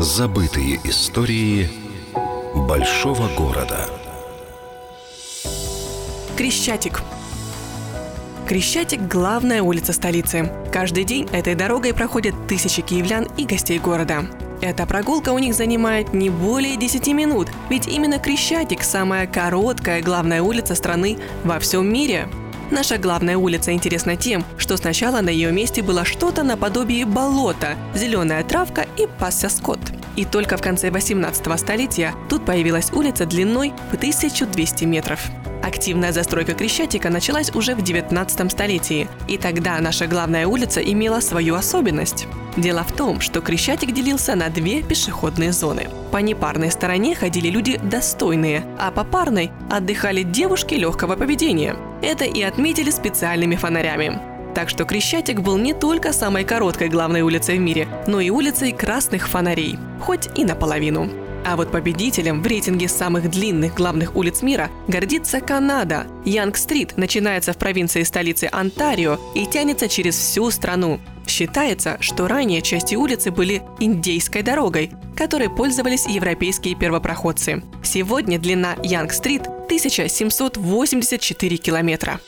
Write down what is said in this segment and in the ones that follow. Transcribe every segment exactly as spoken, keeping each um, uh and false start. Забытые истории большого города. Крещатик. Крещатик – главная улица столицы. Каждый день этой дорогой проходят тысячи киевлян и гостей города. Эта прогулка у них занимает не более десяти минут, ведь именно Крещатик – самая короткая главная улица страны во всем мире. Наша главная улица интересна тем, что сначала на ее месте было что-то наподобие болота, зеленая травка и пасся скот. И только в конце восемнадцатого столетия тут появилась улица длиной в тысячу двести метров. Активная застройка Крещатика началась уже в девятнадцатом столетии, и тогда наша главная улица имела свою особенность. Дело в том, что Крещатик делился на две пешеходные зоны. По непарной стороне ходили люди достойные, а по парной отдыхали девушки легкого поведения. Это и отметили специальными фонарями. Так что Крещатик был не только самой короткой главной улицей в мире, но и улицей красных фонарей, хоть и наполовину. А вот победителем в рейтинге самых длинных главных улиц мира гордится Канада. Янг-стрит начинается в провинции столицы Онтарио и тянется через всю страну. Считается, что ранее части улицы были индейской дорогой, которой пользовались европейские первопроходцы. Сегодня длина Янг-стрит – тысяча семьсот восемьдесят четыре километра.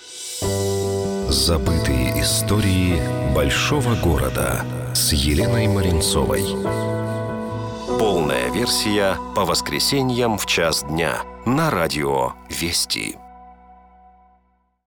Забытые истории большого города с Еленой Моренцовой. Полная версия по воскресеньям в час дня на радио «Вести».